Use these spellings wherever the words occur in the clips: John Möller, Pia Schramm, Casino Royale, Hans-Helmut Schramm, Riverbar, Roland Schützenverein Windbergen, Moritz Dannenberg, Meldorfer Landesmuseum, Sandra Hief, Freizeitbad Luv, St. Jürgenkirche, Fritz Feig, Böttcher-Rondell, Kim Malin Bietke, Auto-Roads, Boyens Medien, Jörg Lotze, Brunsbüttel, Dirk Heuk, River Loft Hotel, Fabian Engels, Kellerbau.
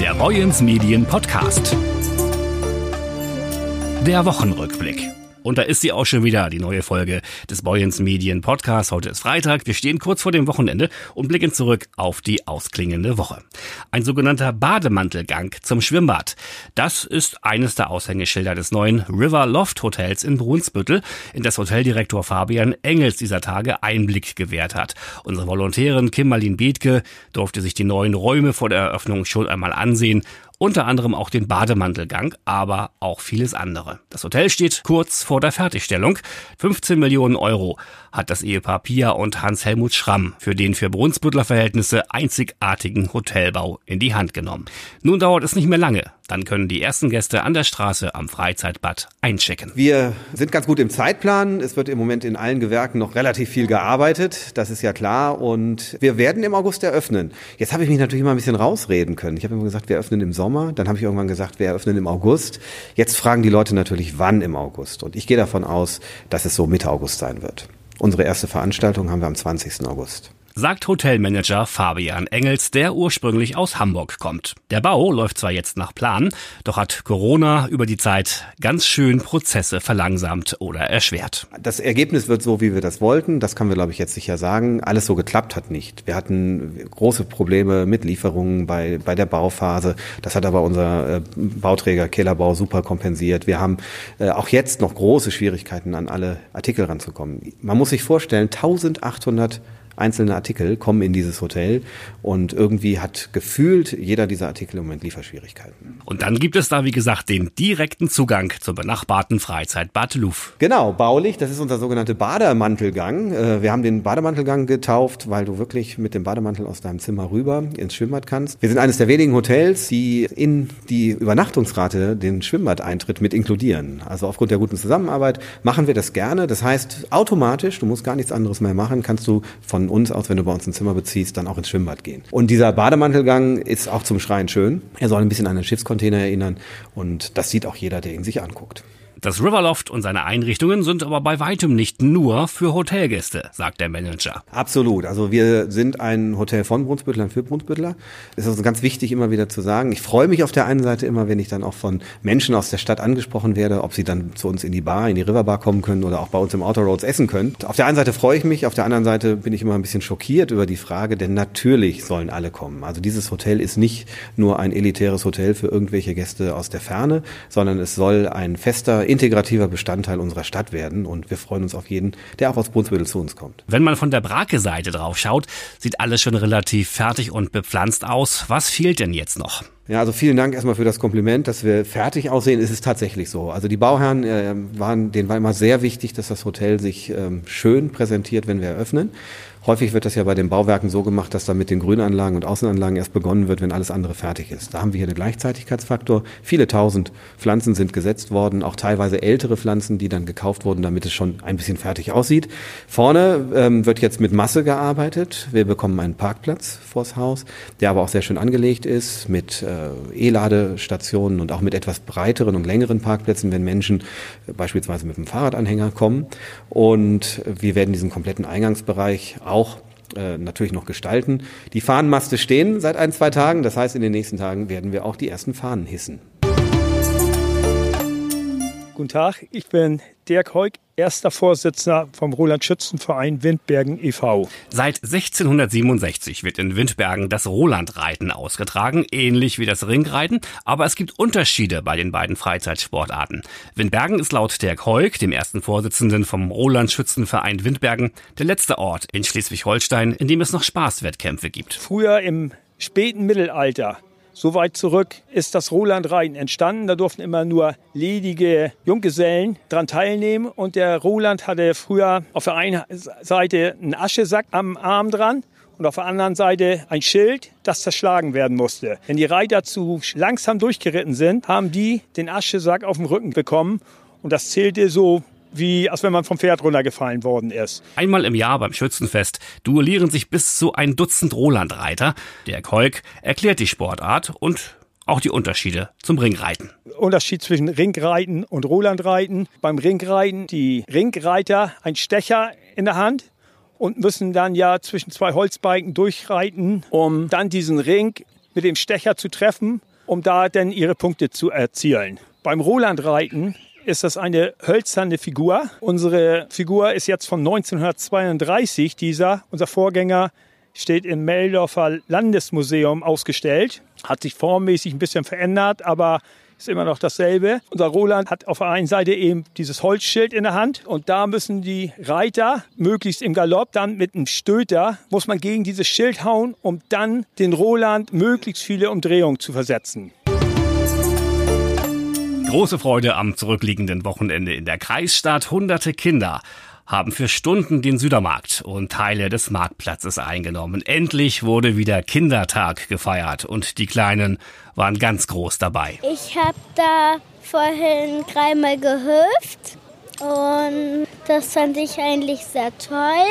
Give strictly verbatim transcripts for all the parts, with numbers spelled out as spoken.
der Royens Medien Podcast. Der Wochenrückblick. Und da ist sie auch schon wieder, die neue Folge des Boyens Medien Podcasts. Heute ist Freitag, wir stehen kurz vor dem Wochenende und blicken zurück auf die ausklingende Woche. Ein sogenannter Bademantelgang zum Schwimmbad. Das ist eines der Aushängeschilder des neuen River Loft Hotels in Brunsbüttel, in das Hoteldirektor Fabian Engels dieser Tage Einblick gewährt hat. Unsere Volontärin Kim Malin Bietke durfte sich die neuen Räume vor der Eröffnung schon einmal ansehen. Unter anderem auch den Bademantelgang, aber auch vieles andere. Das Hotel steht kurz vor der Fertigstellung. fünfzehn Millionen Euro hat das Ehepaar Pia und Hans-Helmut Schramm für den für Brunsbütteler Verhältnisse einzigartigen Hotelbau in die Hand genommen. Nun dauert es nicht mehr lange. Dann können die ersten Gäste an der Straße am Freizeitbad einchecken. Wir sind ganz gut im Zeitplan. Es wird im Moment in allen Gewerken noch relativ viel gearbeitet. Das ist ja klar. Und wir werden im August eröffnen. Jetzt habe ich mich natürlich mal ein bisschen rausreden können. Ich habe immer gesagt, wir eröffnen im Sommer. Dann habe ich irgendwann gesagt, wir eröffnen im August. Jetzt fragen die Leute natürlich, wann im August. Und ich gehe davon aus, dass es so Mitte August sein wird. Unsere erste Veranstaltung haben wir am zwanzigsten August. Sagt Hotelmanager Fabian Engels, der ursprünglich aus Hamburg kommt. Der Bau läuft zwar jetzt nach Plan, doch hat Corona über die Zeit ganz schön Prozesse verlangsamt oder erschwert. Das Ergebnis wird so, wie wir das wollten. Das können wir, glaube ich, jetzt sicher sagen. Alles so geklappt hat nicht. Wir hatten große Probleme mit Lieferungen bei, bei der Bauphase. Das hat aber unser äh, Bauträger Kellerbau super kompensiert. Wir haben äh, auch jetzt noch große Schwierigkeiten, an alle Artikel ranzukommen. Man muss sich vorstellen, eintausendachthundert einzelne Artikel kommen in dieses Hotel und irgendwie hat gefühlt jeder dieser Artikel im Moment Lieferschwierigkeiten. Und dann gibt es da, wie gesagt, den direkten Zugang zum benachbarten Freizeitbad Luv. Genau, baulich, das ist unser sogenannter Bademantelgang. Wir haben den Bademantelgang getauft, weil du wirklich mit dem Bademantel aus deinem Zimmer rüber ins Schwimmbad kannst. Wir sind eines der wenigen Hotels, die in die Übernachtungsrate den Schwimmbadeintritt mit inkludieren. Also aufgrund der guten Zusammenarbeit machen wir das gerne. Das heißt, automatisch, du musst gar nichts anderes mehr machen, kannst du von uns aus, wenn du bei uns ein Zimmer beziehst, dann auch ins Schwimmbad gehen. Und dieser Bademantelgang ist auch zum Schreien schön. Er soll ein bisschen an einen Schiffscontainer erinnern und das sieht auch jeder, der ihn sich anguckt. Das River Loft und seine Einrichtungen sind aber bei weitem nicht nur für Hotelgäste, sagt der Manager. Absolut. Also wir sind ein Hotel von Brunsbüttelern für Brunsbütteler. Es ist also ganz wichtig, immer wieder zu sagen. Ich freue mich auf der einen Seite immer, wenn ich dann auch von Menschen aus der Stadt angesprochen werde, ob sie dann zu uns in die Bar, in die Riverbar kommen können oder auch bei uns im Auto-Roads essen können. Auf der einen Seite freue ich mich, auf der anderen Seite bin ich immer ein bisschen schockiert über die Frage, denn natürlich sollen alle kommen. Also dieses Hotel ist nicht nur ein elitäres Hotel für irgendwelche Gäste aus der Ferne, sondern es soll ein fester, integrativer Bestandteil unserer Stadt werden und wir freuen uns auf jeden, der auch aus Brunsbüttel zu uns kommt. Wenn man von der Brake-Seite drauf schaut, sieht alles schon relativ fertig und bepflanzt aus. Was fehlt denn jetzt noch? Ja, also vielen Dank erstmal für das Kompliment, dass wir fertig aussehen. Es ist tatsächlich so. Also die Bauherren äh, waren, denen war immer sehr wichtig, dass das Hotel sich ähm, schön präsentiert, wenn wir eröffnen. Häufig wird das ja bei den Bauwerken so gemacht, dass dann mit den Grünanlagen und Außenanlagen erst begonnen wird, wenn alles andere fertig ist. Da haben wir hier einen Gleichzeitigkeitsfaktor. Viele tausend Pflanzen sind gesetzt worden, auch teilweise ältere Pflanzen, die dann gekauft wurden, damit es schon ein bisschen fertig aussieht. Vorne ähm, wird jetzt mit Masse gearbeitet. Wir bekommen einen Parkplatz vors Haus, der aber auch sehr schön angelegt ist mit äh, E-Ladestationen und auch mit etwas breiteren und längeren Parkplätzen, wenn Menschen äh, beispielsweise mit dem Fahrradanhänger kommen. Und wir werden diesen kompletten Eingangsbereich auch auch äh, natürlich noch gestalten. Die Fahnenmaste stehen seit ein, zwei Tagen. Das heißt, in den nächsten Tagen werden wir auch die ersten Fahnen hissen. Guten Tag, ich bin Dirk Heuk, erster Vorsitzender vom Roland Schützenverein Windbergen e V Seit sechzehnhundertsiebenundsechzig wird in Windbergen das Rolandreiten ausgetragen, ähnlich wie das Ringreiten, aber es gibt Unterschiede bei den beiden Freizeitsportarten. Windbergen ist laut Dirk Heuk, dem ersten Vorsitzenden vom Roland Schützenverein Windbergen, der letzte Ort in Schleswig-Holstein, in dem es noch Spaßwettkämpfe gibt. Früher im späten Mittelalter, so weit zurück ist das Rolandreiten entstanden. Da durften immer nur ledige Junggesellen dran teilnehmen. Und der Roland hatte früher auf der einen Seite einen Aschesack am Arm dran und auf der anderen Seite ein Schild, das zerschlagen werden musste. Wenn die Reiter zu langsam durchgeritten sind, haben die den Aschesack auf dem Rücken bekommen. Und das zählte so, wie als wenn man vom Pferd runtergefallen worden ist. Einmal im Jahr beim Schützenfest duellieren sich bis zu ein Dutzend Rolandreiter. Dirk Heuk erklärt die Sportart und auch die Unterschiede zum Ringreiten. Unterschied zwischen Ringreiten und Rolandreiten. Beim Ringreiten die Ringreiter einen Stecher in der Hand und müssen dann ja zwischen zwei Holzbalken durchreiten, um dann diesen Ring mit dem Stecher zu treffen, um da dann ihre Punkte zu erzielen. Beim Roland-Reiten ist das eine hölzerne Figur. Unsere Figur ist jetzt von neunzehnhundertzweiunddreißig. Dieser, unser Vorgänger, steht im Meldorfer Landesmuseum ausgestellt. Hat sich formmäßig ein bisschen verändert, aber ist immer noch dasselbe. Unser Roland hat auf der einen Seite eben dieses Holzschild in der Hand. Und da müssen die Reiter, möglichst im Galopp, dann mit einem Stöter, muss man gegen dieses Schild hauen, um dann den Roland möglichst viele Umdrehungen zu versetzen. Große Freude am zurückliegenden Wochenende in der Kreisstadt. Hunderte Kinder haben für Stunden den Südermarkt und Teile des Marktplatzes eingenommen. Endlich wurde wieder Kindertag gefeiert und die Kleinen waren ganz groß dabei. Ich habe da vorhin dreimal gehüpft und das fand ich eigentlich sehr toll.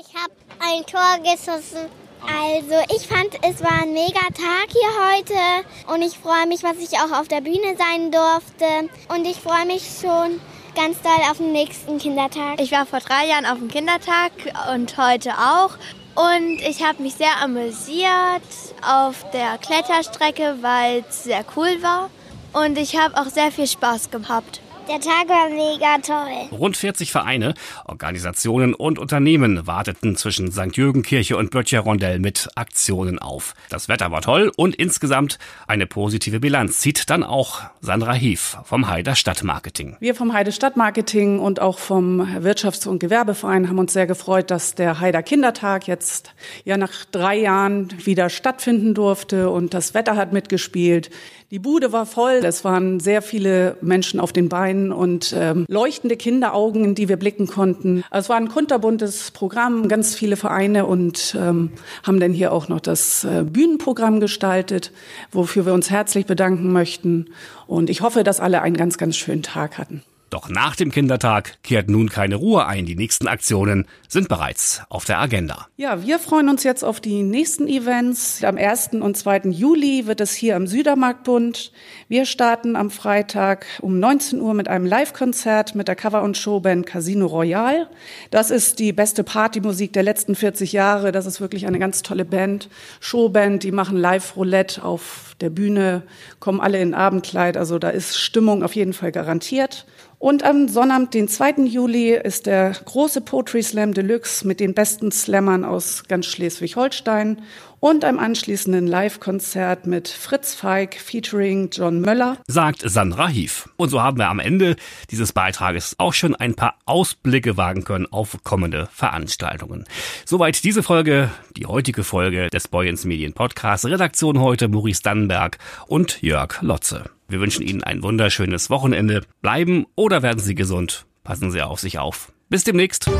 Ich habe ein Tor geschossen. Also ich fand, es war ein mega Tag hier heute und ich freue mich, was ich auch auf der Bühne sein durfte und ich freue mich schon ganz doll auf den nächsten Kindertag. Ich war vor drei Jahren auf dem Kindertag und heute auch. Und ich habe mich sehr amüsiert auf der Kletterstrecke, weil es sehr cool war. Und ich habe auch sehr viel Spaß gehabt. Der Tag war mega toll. Rund vierzig Vereine, Organisationen und Unternehmen warteten zwischen Sankt Jürgenkirche und Böttcher-Rondell mit Aktionen auf. Das Wetter war toll und insgesamt eine positive Bilanz zieht dann auch Sandra Hief vom Heider Stadtmarketing. Wir vom Heider Stadtmarketing und auch vom Wirtschafts- und Gewerbeverein haben uns sehr gefreut, dass der Heider Kindertag jetzt ja nach drei Jahren wieder stattfinden durfte und das Wetter hat mitgespielt. Die Bude war voll, es waren sehr viele Menschen auf den Beinen und ähm, leuchtende Kinderaugen, in die wir blicken konnten. Also es war ein kunterbuntes Programm, ganz viele Vereine und ähm, haben dann hier auch noch das äh, Bühnenprogramm gestaltet, wofür wir uns herzlich bedanken möchten. Und ich hoffe, dass alle einen ganz, ganz schönen Tag hatten. Doch nach dem Kindertag kehrt nun keine Ruhe ein. Die nächsten Aktionen sind bereits auf der Agenda. Ja, wir freuen uns jetzt auf die nächsten Events. Am ersten und zweiten Juli wird es hier am Südermarktbund. Wir starten am Freitag um neunzehn Uhr mit einem Live-Konzert mit der Cover- und Showband Casino Royale. Das ist die beste Partymusik der letzten vierzig Jahre. Das ist wirklich eine ganz tolle Band. Showband, die machen Live-Roulette auf der Bühne, kommen alle in Abendkleid. Also da ist Stimmung auf jeden Fall garantiert. Und am Sonnabend, den zweiten Juli, ist der große Poetry Slam Deluxe mit den besten Slammern aus ganz Schleswig-Holstein und einem anschließenden Live-Konzert mit Fritz Feig featuring John Möller, sagt Sandra Hief. Und so haben wir am Ende dieses Beitrages auch schon ein paar Ausblicke wagen können auf kommende Veranstaltungen. Soweit diese Folge, die heutige Folge des Boyens Medien Podcasts. Redaktion heute Moritz Dannenberg und Jörg Lotze. Wir wünschen Ihnen ein wunderschönes Wochenende. Bleiben oder werden Sie gesund. Passen Sie auf sich auf. Bis demnächst.